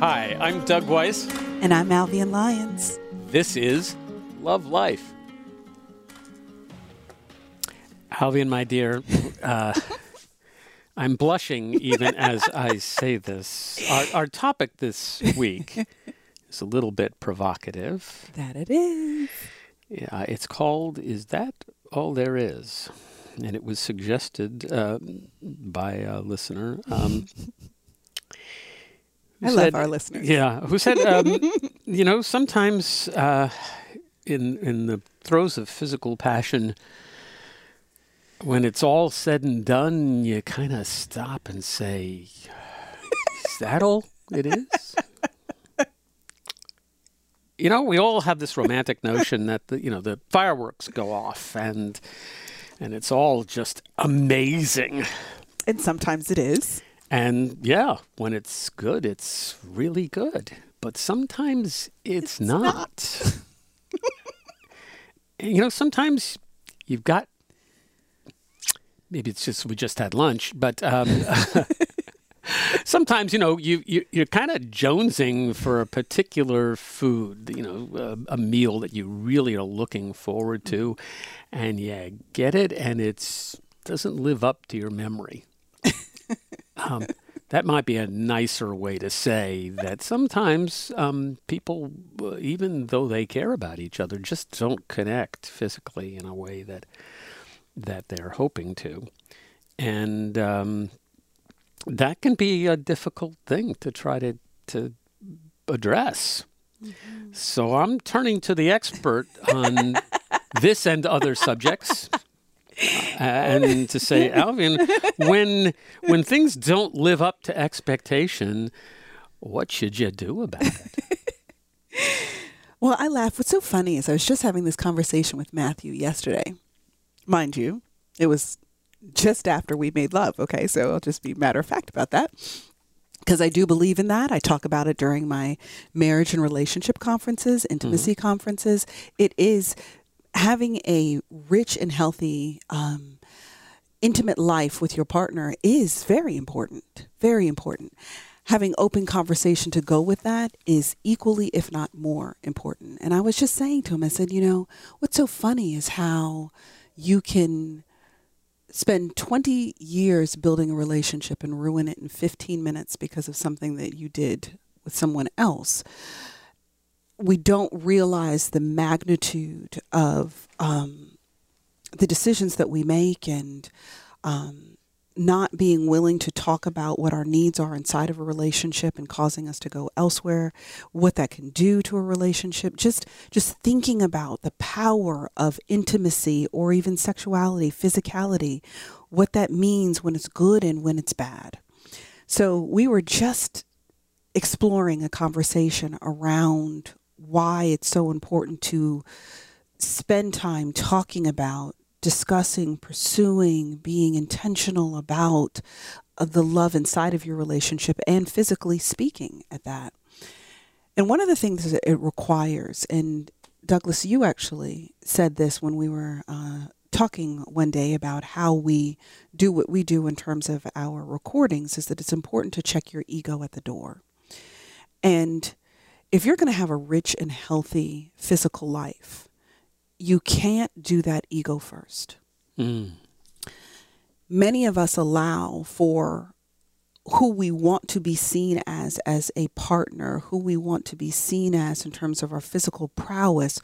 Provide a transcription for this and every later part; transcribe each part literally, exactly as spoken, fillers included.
Hi, I'm Doug Weiss. And I'm Alvin Lyons. This is Love Life. Alvin, my dear, uh, I'm blushing even as I say this. Our, our topic this week is a little bit provocative. That it is. Yeah, it's called, Is That All There Is? And it was suggested uh, by a listener. Um, I said, love our listeners. Yeah, who said, um, you know, sometimes uh, in in the throes of physical passion, when it's all said and done, you kind of stop and say, is that all it is? You know, we all have this romantic notion that, the, you know, the fireworks go off and and it's all just amazing. And sometimes it is. And yeah, when it's good, it's really good. But sometimes it's, it's not. not. And, you know, sometimes you've got, maybe it's just we just had lunch, but um, sometimes, you know, you, you, you're kind of jonesing for a particular food, you know, a, a meal that you really are looking forward to, and you get it, and it doesn't live up to your memory. um, that might be a nicer way to say that sometimes um, people, even though they care about each other, just don't connect physically in a way that that they're hoping to. And um, that can be a difficult thing to try to, to address. Mm-hmm. So I'm turning to the expert on this and other subjects uh, and to say, Alvin, when, when things don't live up to expectation, what should you do about it? Well, I laugh. What's so funny is I was just having this conversation with Matthew yesterday. Mind you, it was just after we made love, okay? So I'll just be matter of fact about that because I do believe in that. I talk about it during my marriage and relationship conferences, intimacy mm-hmm. conferences. It is having a rich and healthy um, intimate life with your partner is very important, very important. Having open conversation to go with that is equally, if not more, important. And I was just saying to him, I said, you know, what's so funny is how you can spend twenty years building a relationship and ruin it in fifteen minutes because of something that you did with someone else. We don't realize the magnitude of um, the decisions that we make and um, not being willing to talk about what our needs are inside of a relationship and causing us to go elsewhere, what that can do to a relationship. Just just thinking about the power of intimacy or even sexuality, physicality, what that means when it's good and when it's bad. So we were just exploring a conversation around why it's so important to spend time talking about, discussing, pursuing, being intentional about uh, the love inside of your relationship and physically speaking at that. And one of the things that it requires, and Douglas, you actually said this when we were uh, talking one day about how we do what we do in terms of our recordings, is that it's important to check your ego at the door. And if you're going to have a rich and healthy physical life, you can't do that ego first. Mm. Many of us allow for who we want to be seen as, as a partner, who we want to be seen as in terms of our physical prowess.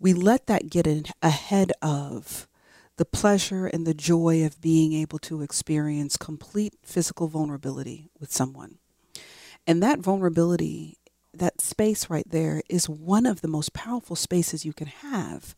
We let that get in ahead of the pleasure and the joy of being able to experience complete physical vulnerability with someone. And that vulnerability, that space right there, is one of the most powerful spaces you can have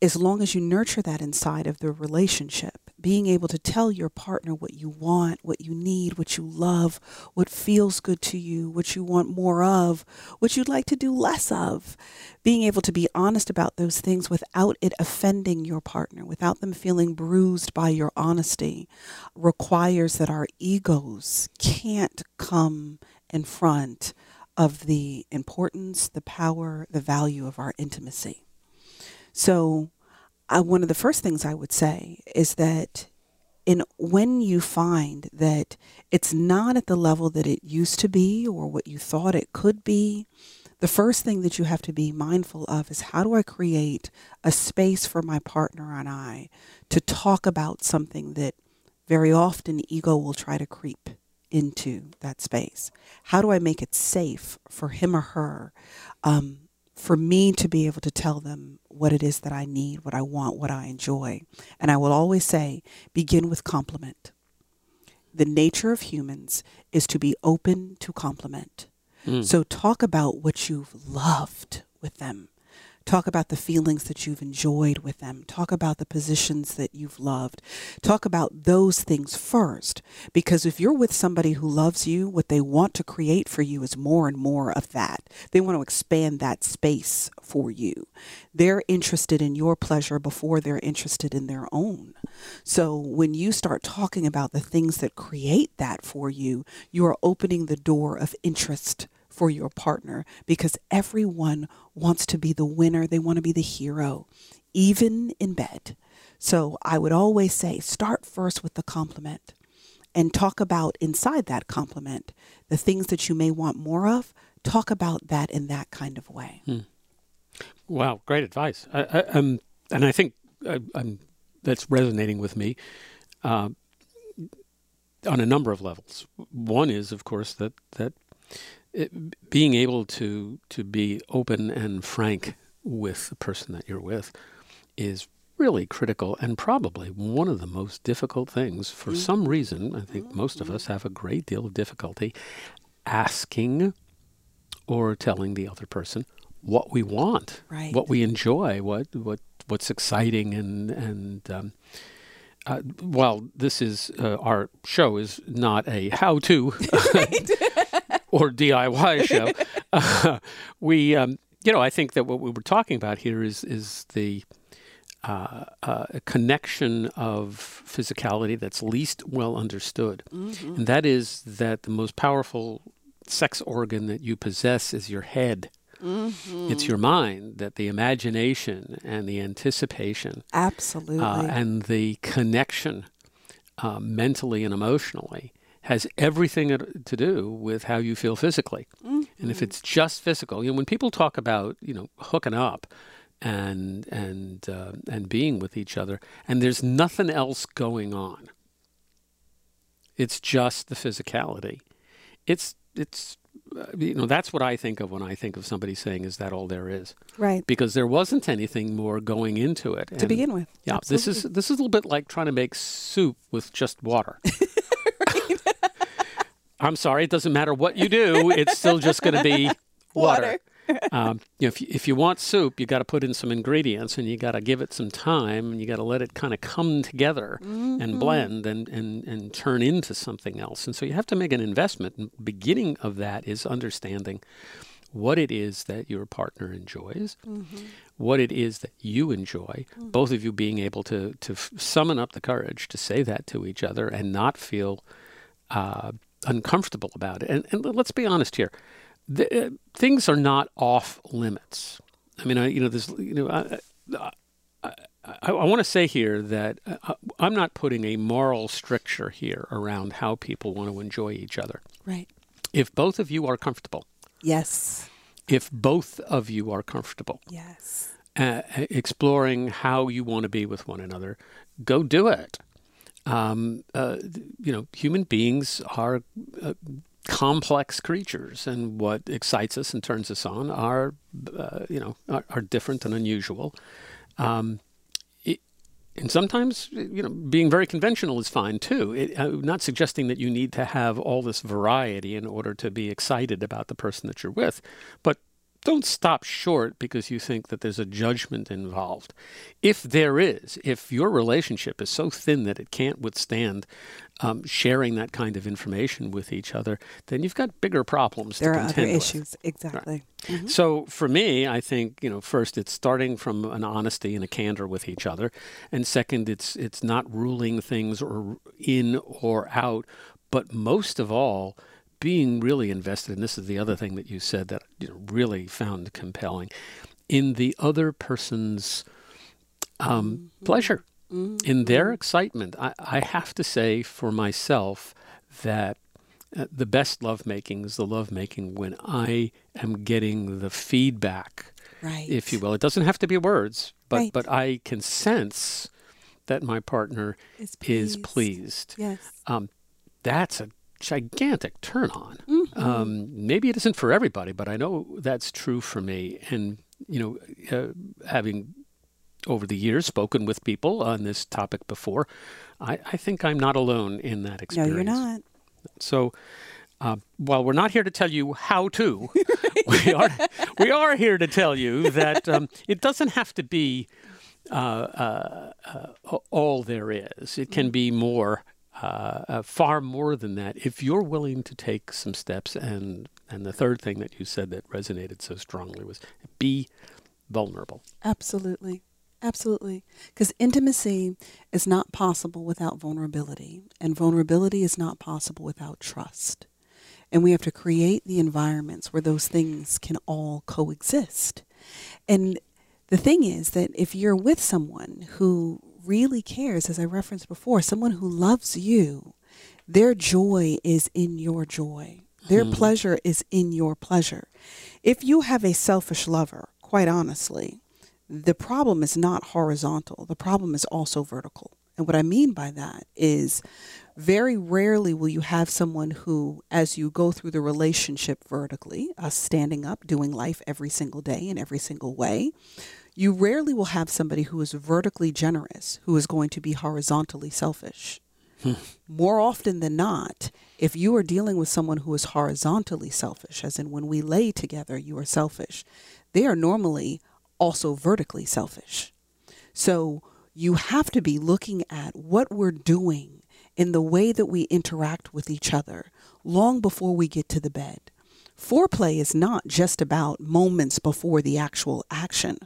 as long as you nurture that inside of the relationship. Being able to tell your partner what you want, what you need, what you love, what feels good to you, what you want more of, what you'd like to do less of. Being able to be honest about those things without it offending your partner, without them feeling bruised by your honesty, requires that our egos can't come in front of the importance, the power, the value of our intimacy. So I, one of the first things I would say is that And when you find that it's not at the level that it used to be or what you thought it could be, the first thing that you have to be mindful of is, how do I create a space for my partner and I to talk about something that very often ego will try to creep into that space? How do I make it safe for him or her, um, for me to be able to tell them what it is that I need, what I want, what I enjoy? And I will always say, begin with compliment. The nature of humans is to be open to compliment. Mm. So talk about what you've loved with them. Talk about the feelings that you've enjoyed with them. Talk about the positions that you've loved. Talk about those things first. Because if you're with somebody who loves you, what they want to create for you is more and more of that. They want to expand that space for you. They're interested in your pleasure before they're interested in their own. So when you start talking about the things that create that for you, you are opening the door of interest for your partner, because everyone wants to be the winner. They want to be the hero, even in bed. So I would always say, start first with the compliment, and talk about inside that compliment the things that you may want more of. Talk about that in that kind of way. Hmm. Wow, great advice. I, I, um, and I think I, I'm, that's resonating with me uh, on a number of levels. One is, of course, that that It, being able to to be open and frank with the person that you're with is really critical, and probably one of the most difficult things. For mm-hmm. some reason, I think mm-hmm. most of us have a great deal of difficulty asking or telling the other person what we want, right. what we enjoy, what what what's exciting, and and um, uh, while this is uh, our show is not a how-to. Right. Or D I Y show, uh, we, um, you know, I think that what we were talking about here is is the uh, uh, connection of physicality that's least well understood, mm-hmm. and that is that the most powerful sex organ that you possess is your head. Mm-hmm. It's your mind, that the imagination and the anticipation, absolutely, uh, and the connection, uh, mentally and emotionally, has everything to do with how you feel physically. Mm-hmm. And if it's just physical, you know, when people talk about, you know, hooking up and and uh, and being with each other, and there's nothing else going on, it's just the physicality. It's it's uh, you know, that's what I think of when I think of somebody saying, "Is that all there is?" Right? Because there wasn't anything more going into it to and, begin with. Yeah, absolutely. this is this is a little bit like trying to make soup with just water. I'm sorry, it doesn't matter what you do. It's still just going to be water. water. um, you know, if, you, if you want soup, you got to put in some ingredients, and you got to give it some time, and you got to let it kind of come together mm-hmm. and blend and, and, and turn into something else. And so you have to make an investment. And beginning of that is understanding what it is that your partner enjoys, mm-hmm. what it is that you enjoy, mm-hmm. both of you being able to, to summon up the courage to say that to each other and not feel... Uh, uncomfortable about it. And, and let's be honest here. The, uh, things are not off limits. I mean, I, you know, there's, you know, I, I, I, I want to say here that I, I'm not putting a moral stricture here around how people want to enjoy each other. Right. If both of you are comfortable. Yes. If both of you are comfortable. Yes. Uh, exploring how you want to be with one another, go do it. Um, uh, you know, human beings are uh, complex creatures, and what excites us and turns us on are, uh, you know, are, are different and unusual. Um, it, and sometimes, you know, being very conventional is fine too. It, I'm not suggesting that you need to have all this variety in order to be excited about the person that you're with, but don't stop short because you think that there's a judgment involved. If there is, if your relationship is so thin that it can't withstand um, sharing that kind of information with each other, then you've got bigger problems to contend with. There are other issues, exactly. Right. Mm-hmm. So for me, I think, you know, first it's starting from an honesty and a candor with each other, and second, it's it's not ruling things or in or out, but most of all, being really invested, and this is the other thing that you said that you know, really found compelling, in the other person's um, mm-hmm. pleasure. Mm-hmm. In their excitement, I, I have to say for myself that uh, the best lovemaking is the lovemaking when I am getting the feedback, right. if you will. It doesn't have to be words, but, right. but I can sense that my partner is pleased. Is pleased. Yes. Um, that's a gigantic turn on. Mm-hmm. Um, maybe it isn't for everybody, but I know that's true for me. And, you know, uh, having over the years spoken with people on this topic before, I, I think I'm not alone in that experience. No, you're not. So uh, while we're not here to tell you how to, we are we are here to tell you that um, it doesn't have to be uh, uh, uh, all there is. It can be more, uh, uh, far more than that, if you're willing to take some steps. And, and the third thing that you said that resonated so strongly was be vulnerable. Absolutely. Absolutely. Because intimacy is not possible without vulnerability, and vulnerability is not possible without trust. And we have to create the environments where those things can all coexist. And the thing is that if you're with someone who really cares, as I referenced before, someone who loves you, their joy is in your joy. Their mm. pleasure is in your pleasure. If you have a selfish lover, quite honestly, the problem is not horizontal. The problem is also vertical. And what I mean by that is very rarely will you have someone who, as you go through the relationship vertically, us standing up, doing life every single day in every single way, you rarely will have somebody who is vertically generous who is going to be horizontally selfish. Hmm. More often than not, if you are dealing with someone who is horizontally selfish, as in when we lay together, you are selfish, they are normally also vertically selfish. So you have to be looking at what we're doing in the way that we interact with each other long before we get to the bed. Foreplay is not just about moments before the actual action.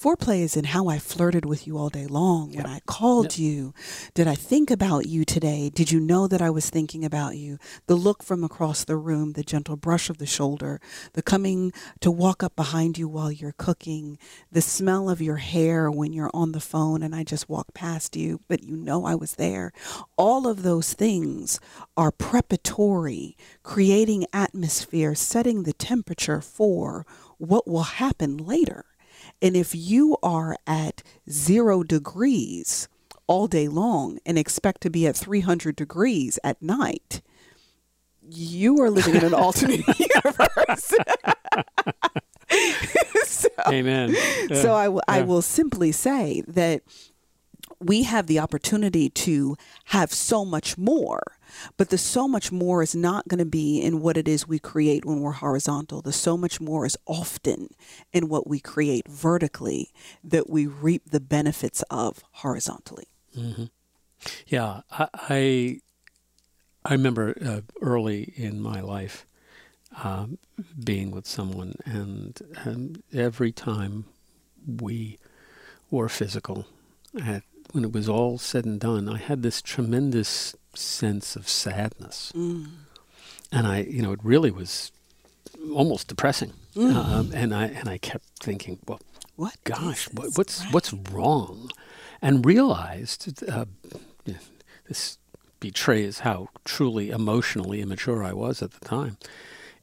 Foreplay is in how I flirted with you all day long, yep. when I called yep. you. Did I think about you today? Did you know that I was thinking about you? The look from across the room, the gentle brush of the shoulder, the coming to walk up behind you while you're cooking, the smell of your hair when you're on the phone and I just walk past you, but you know I was there. All of those things are preparatory, creating atmosphere, setting the temperature for what will happen later. And if you are at zero degrees all day long and expect to be at three hundred degrees at night, you are living in an alternate universe. so, Amen. Yeah. So I, w- yeah. I will simply say that we have the opportunity to have so much more, but the so much more is not going to be in what it is we create when we're horizontal. The so much more is often in what we create vertically that we reap the benefits of horizontally. Mm-hmm. Yeah, I, I I remember uh, early in my life um, being with someone, and, and every time we were physical, at when it was all said and done, I had this tremendous sense of sadness. Mm. And I, you know, it really was almost depressing. Mm. Um, and I and I kept thinking, well, what gosh, what, what's right? what's wrong? And realized, uh, this betrays how truly emotionally immature I was at the time.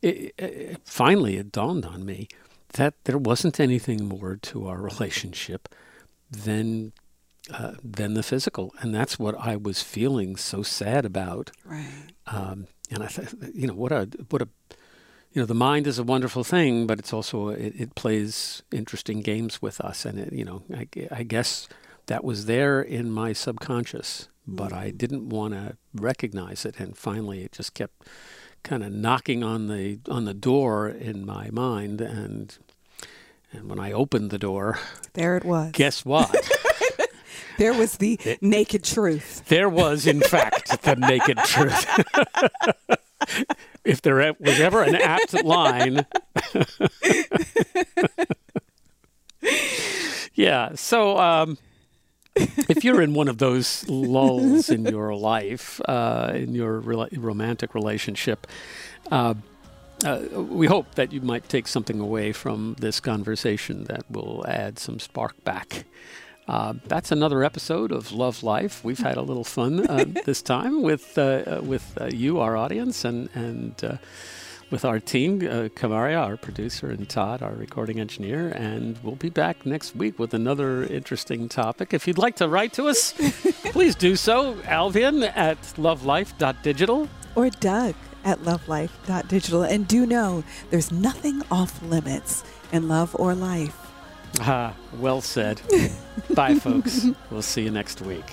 It, it, finally, it dawned on me that there wasn't anything more to our relationship than Uh, than the physical, and that's what I was feeling so sad about. Right. Um, and I thought, you know, what a what a, you know, the mind is a wonderful thing, but it's also it, it plays interesting games with us, and it, you know, I, I guess that was there in my subconscious, but mm-hmm. I didn't want to recognize it, and finally, it just kept kind of knocking on the on the door in my mind, and and when I opened the door, there it was. Guess what? There was the it, naked truth. There was, in fact, the naked truth. If there was ever an apt line. Yeah. So um, if you're in one of those lulls in your life, uh, in your re- romantic relationship, uh, uh, we hope that you might take something away from this conversation that will add some spark back. Uh, that's another episode of Love Life. We've had a little fun uh, this time with uh, uh, with uh, you, our audience, and and uh, with our team, uh, Kamaria, our producer, and Todd, our recording engineer. And we'll be back next week with another interesting topic. If you'd like to write to us, please do so. Alvin at lovelife dot digital. Or Doug at lovelife dot digital. And do know, there's nothing off limits in love or life. Ah, well said. Bye, folks. We'll see you next week.